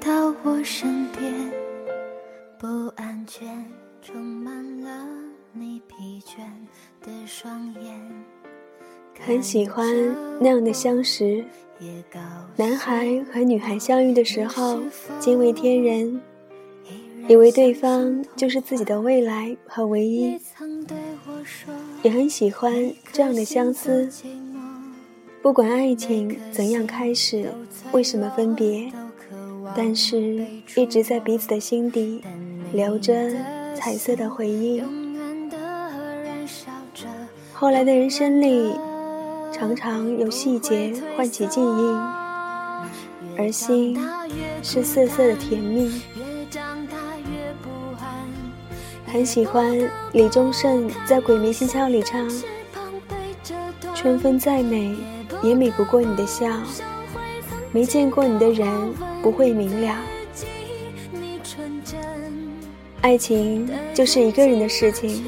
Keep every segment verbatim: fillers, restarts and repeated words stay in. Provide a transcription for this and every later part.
到我身边，不安全充满了你疲倦的双眼。很喜欢那样的相识，男孩和女孩相遇的时候惊为天人，以为对方就是自己的未来和唯一。也很喜欢这样的相思，不管爱情怎样开始，为什么分别，但是一直在彼此的心底留着彩色的回忆。后来的人生里，常常有细节唤起记忆，而心是涩涩的甜蜜。很喜欢李宗盛在《鬼迷心窍》里唱，春风再美也美不过你的笑，没见过你的人不会明了。爱情就是一个人的事情，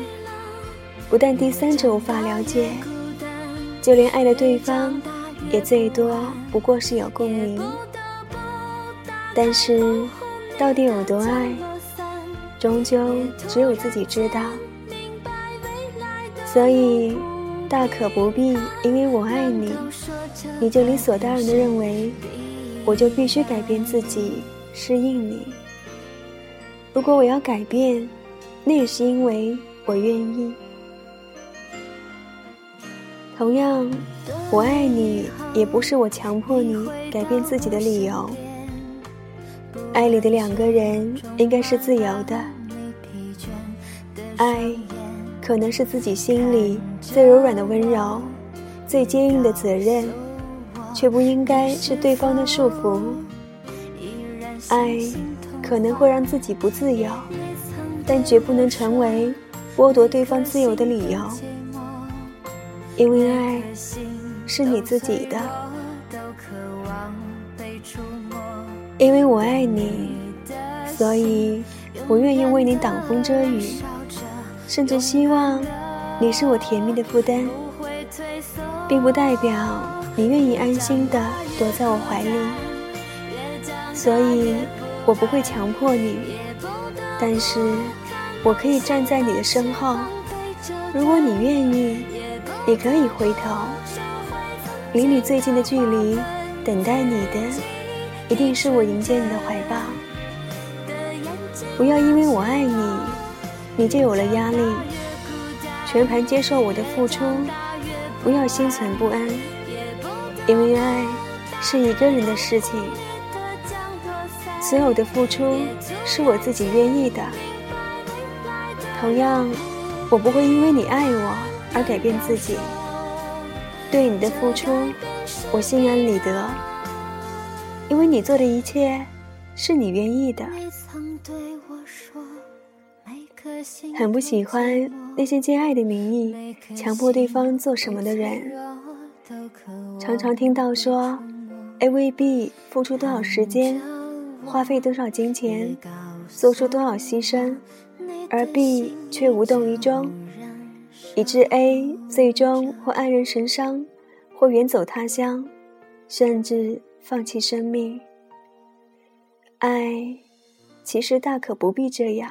不但第三者无法了解，就连爱的对方也最多不过是有共鸣。但是到底有多爱，终究只有自己知道。所以大可不必因为我爱你，你就理所当然地认为我就必须改变自己适应你。如果我要改变，那也是因为我愿意。同样，我爱你也不是我强迫你改变自己的理由。爱里的两个人应该是自由的，爱可能是自己心里最柔软的温柔，最坚硬的责任，却不应该是对方的束缚。爱可能会让自己不自由，但绝不能成为剥夺对方自由的理由，因为爱是你自己的。因为我爱你，所以我愿意为你挡风遮雨，甚至希望你是我甜蜜的负担，并不代表你愿意安心地躲在我怀里。所以我不会强迫你，但是我可以站在你的身后，如果你愿意，也可以回头，离你最近的距离，等待你的一定是我迎接你的怀抱。不要因为我爱你，你就有了压力，全盘接受我的付出，不要心存不安，因为爱是一个人的事情，所有的付出是我自己愿意的。同样，我不会因为你爱我而改变自己，对你的付出，我心安理得。因为你做的一切是你愿意的。很不喜欢那些借爱的名义强迫对方做什么的人，常常听到说 A V B 付出多少时间，花费多少金钱，做出多少牺牲，而 B 却无动于衷，以致 A 最终或黯然神伤，或远走他乡，甚至放弃生命。爱其实大可不必这样。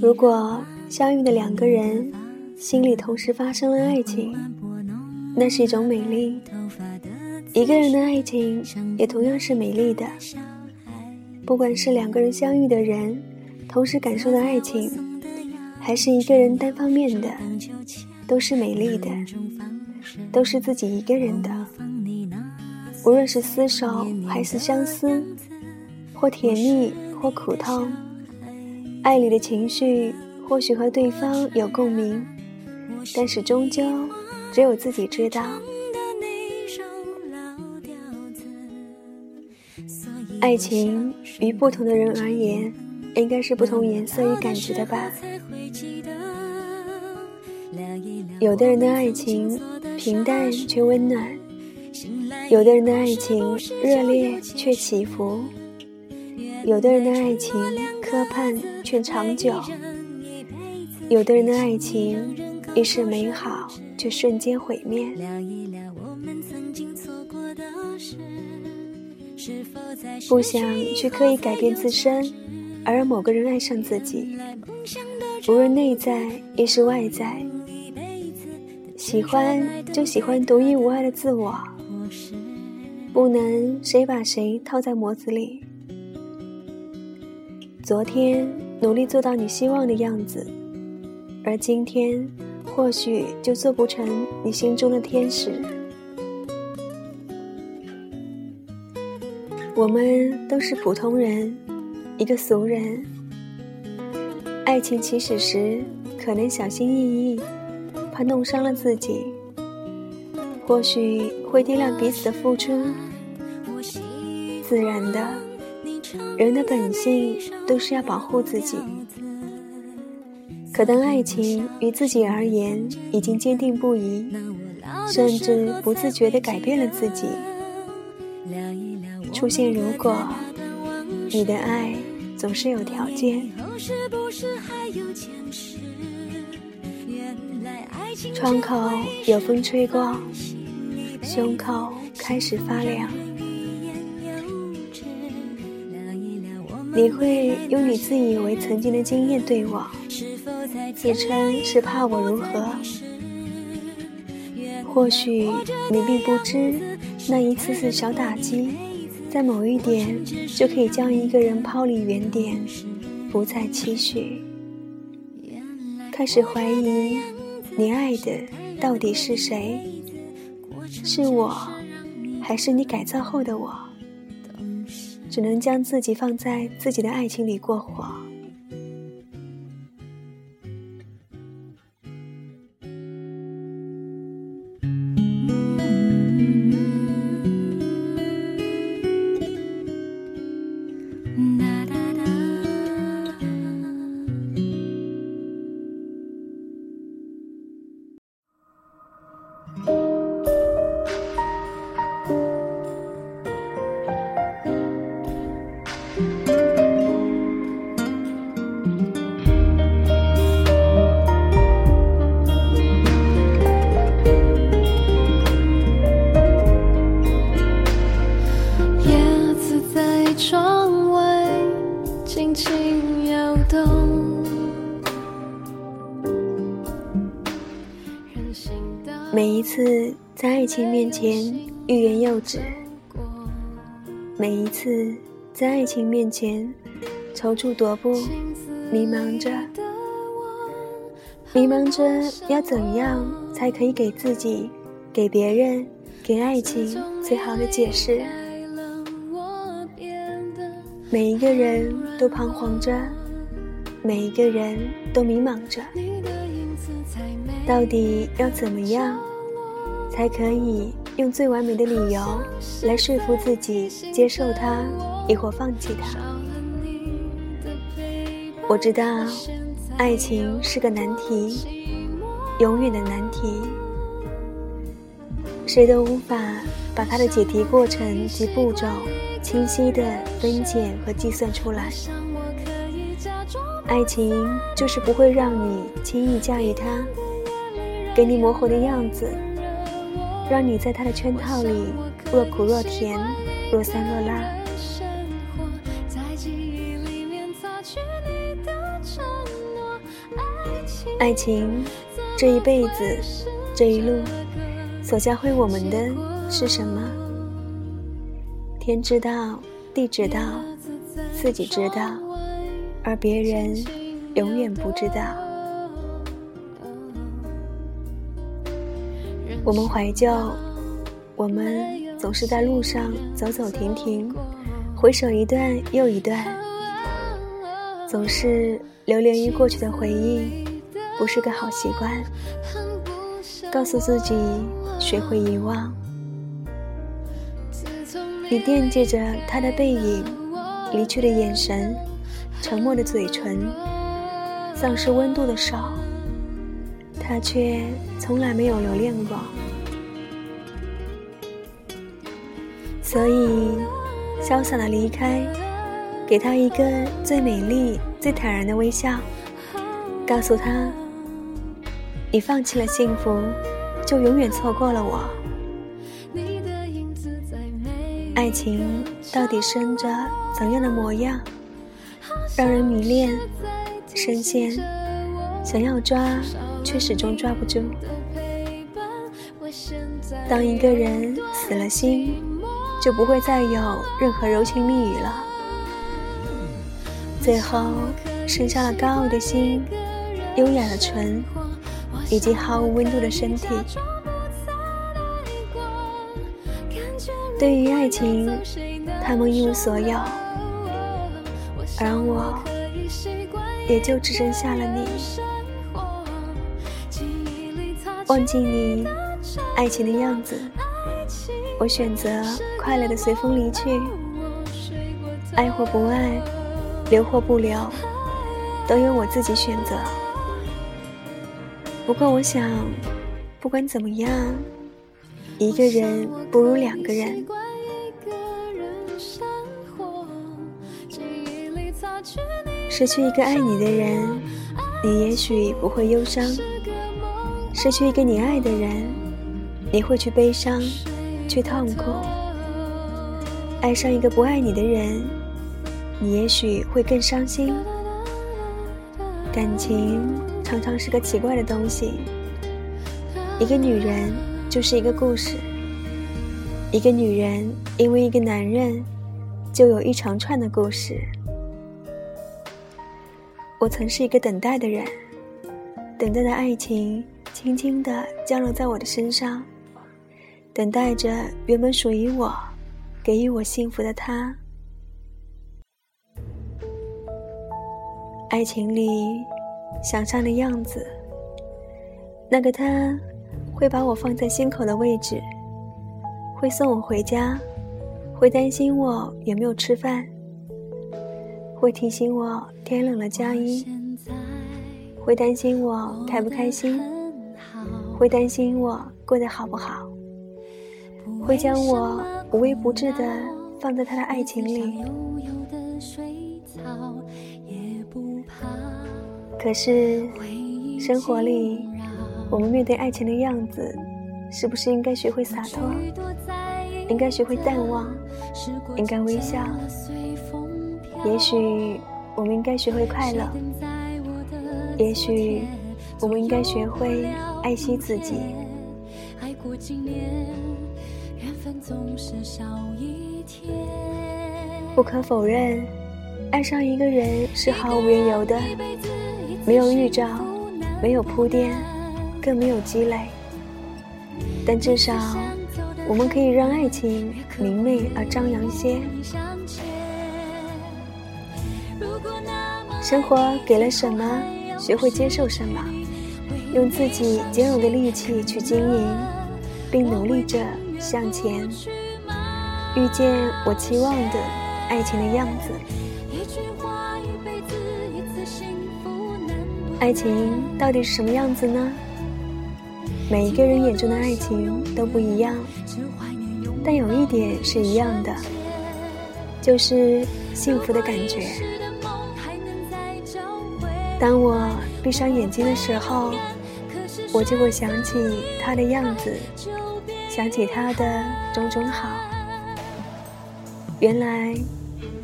如果相遇的两个人心里同时发生了爱情，那是一种美丽。一个人的爱情也同样是美丽的。不管是两个人相遇的人同时感受的爱情，还是一个人单方面的，都是美丽的，都是自己一个人的。无论是厮守还是相思，或甜蜜或苦痛，爱里的情绪或许和对方有共鸣，但是终究只有自己知道。爱情于不同的人而言，应该是不同颜色与感觉的吧。有的人的爱情平淡却温暖，有的人的爱情热烈却起伏，有的人的爱情磕绊却长久，有的人的爱情一时美好却瞬间毁灭。不想去刻意改变自身，而让某个人爱上自己，无论内在亦是外在。喜欢就喜欢独一无二的自我，不能谁把谁套在模子里。昨天努力做到你希望的样子，而今天或许就做不成你心中的天使。我们都是普通人，一个俗人。爱情起始时可能小心翼翼，怕弄伤了自己，或许会掂量彼此的付出。自然的，人的本性都是要保护自己。可当爱情于自己而言已经坚定不移，甚至不自觉地改变了自己，出现如果，你的爱总是有条件。窗口有风吹过，胸口开始发凉。你会用你自以为曾经的经验对我，自称是怕我如何。或许你并不知，那一次次小打击，在某一点就可以将一个人抛离原点，不再期许，开始怀疑你爱的到底是谁？是我，还是你改造后的我？只能将自己放在自己的爱情里过活。每一次在爱情面前欲言又止，每一次在爱情面前踌躇踱步，迷茫着迷茫着要怎样才可以给自己、给别人、给爱情最好的解释。每一个人都彷徨着，每一个人都迷茫着，到底要怎么样才可以用最完美的理由来说服自己接受它，亦或放弃它？我知道爱情是个难题，永远的难题，谁都无法把它的解题过程及步骤清晰地分解和计算出来。爱情就是不会让你轻易驾驭它，给你模糊的样子，让你在它的圈套里若苦若甜，若酸若辣。爱情这一辈子这一路所教会我们的是什么？天知道，地知道，自己知道，而别人永远不知道。我们怀旧，我们总是在路上走走停停，回首一段又一段，总是流连于过去的回忆，不是个好习惯。告诉自己学会遗忘，你惦记着他的背影，离去的眼神，沉默的嘴唇，丧失温度的手，他却从来没有留恋过。所以潇洒的离开，给他一个最美丽最坦然的微笑，告诉他，你放弃了幸福，就永远错过了我。爱情到底生着怎样的模样，让人迷恋深陷，想要抓却始终抓不住。当一个人死了心，就不会再有任何柔情蜜语了，最后剩下了高傲的心，优雅的唇，以及毫无温度的身体。对于爱情，他们一无所有，而我也就只剩下了你。忘记你，爱情的样子，我选择快乐的随风离去。爱或不爱，留或不留，都由我自己选择。不过我想，不管怎么样，一个人不如两个人。失去一个爱你的人，你也许不会忧伤，失去一个你爱的人，你会去悲伤，去痛苦。爱上一个不爱你的人，你也许会更伤心。感情常常是个奇怪的东西，一个女人就是一个故事，一个女人因为一个男人，就有一长串的故事。我曾是一个等待的人，等待的爱情轻轻地降落在我的身上，等待着原本属于我，给予我幸福的他。爱情里想象的样子，那个他会把我放在心口的位置，会送我回家，会担心我有没有吃饭，会提醒我天冷了加衣，会担心我开不开心，会担心我过得好不好，会将我无微不至地放在他的爱情里。可是生活里，我们面对爱情的样子，是不是应该学会洒脱，应该学会淡忘，应该微笑？也许我们应该学会快乐，也许我们应该学会爱惜自己。爱过几年，缘分总是少一天。不可否认，爱上一个人是毫无缘由的，没有预兆，没有铺垫，更没有积累。但至少，我们可以让爱情明媚而张扬些。生活给了什么，学会接受什么，用自己仅有的力气去经营，并努力着向前，遇见我期望的爱情的样子。爱情到底是什么样子呢？每一个人眼中的爱情都不一样，但有一点是一样的，就是幸福的感觉。当我闭上眼睛的时候，我就会想起他的样子，想起他的种种好。原来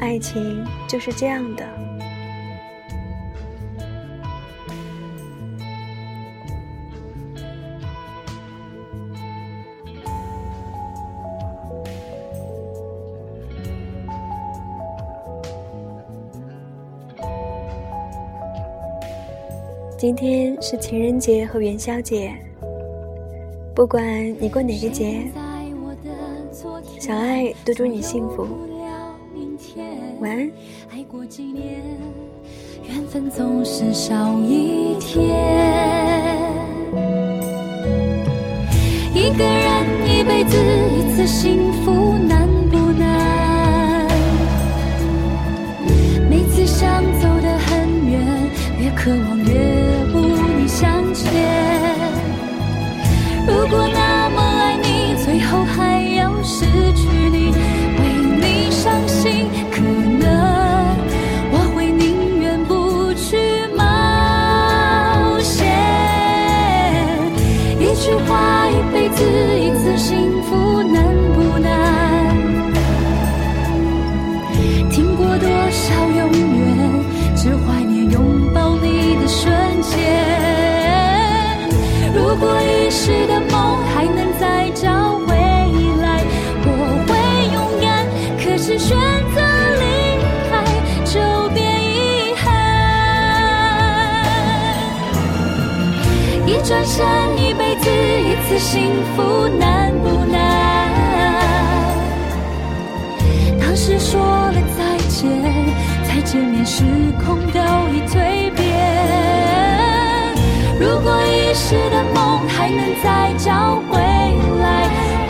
爱情就是这样的。今天是情人节和元宵节，不管你过哪个节，小爱都祝你幸福，晚安。爱过几年，缘分总是少一天，一个人一辈子一次幸福难不难？每次想走得很远，越渴望越不能向前。如果那么爱你，最后还要失去你，为你伤心，可能我会宁愿不去冒险。一句话，一辈子，一次幸福难不难？听过多少永远，只怀念拥抱你的瞬间。如果一时的梦还能再找回来，我会勇敢，可是选择离开就别遗憾。一转身，一辈子，一次幸福难不难？当时说了再见，才见面时空都已蜕变。如果一时的梦还能再找回来。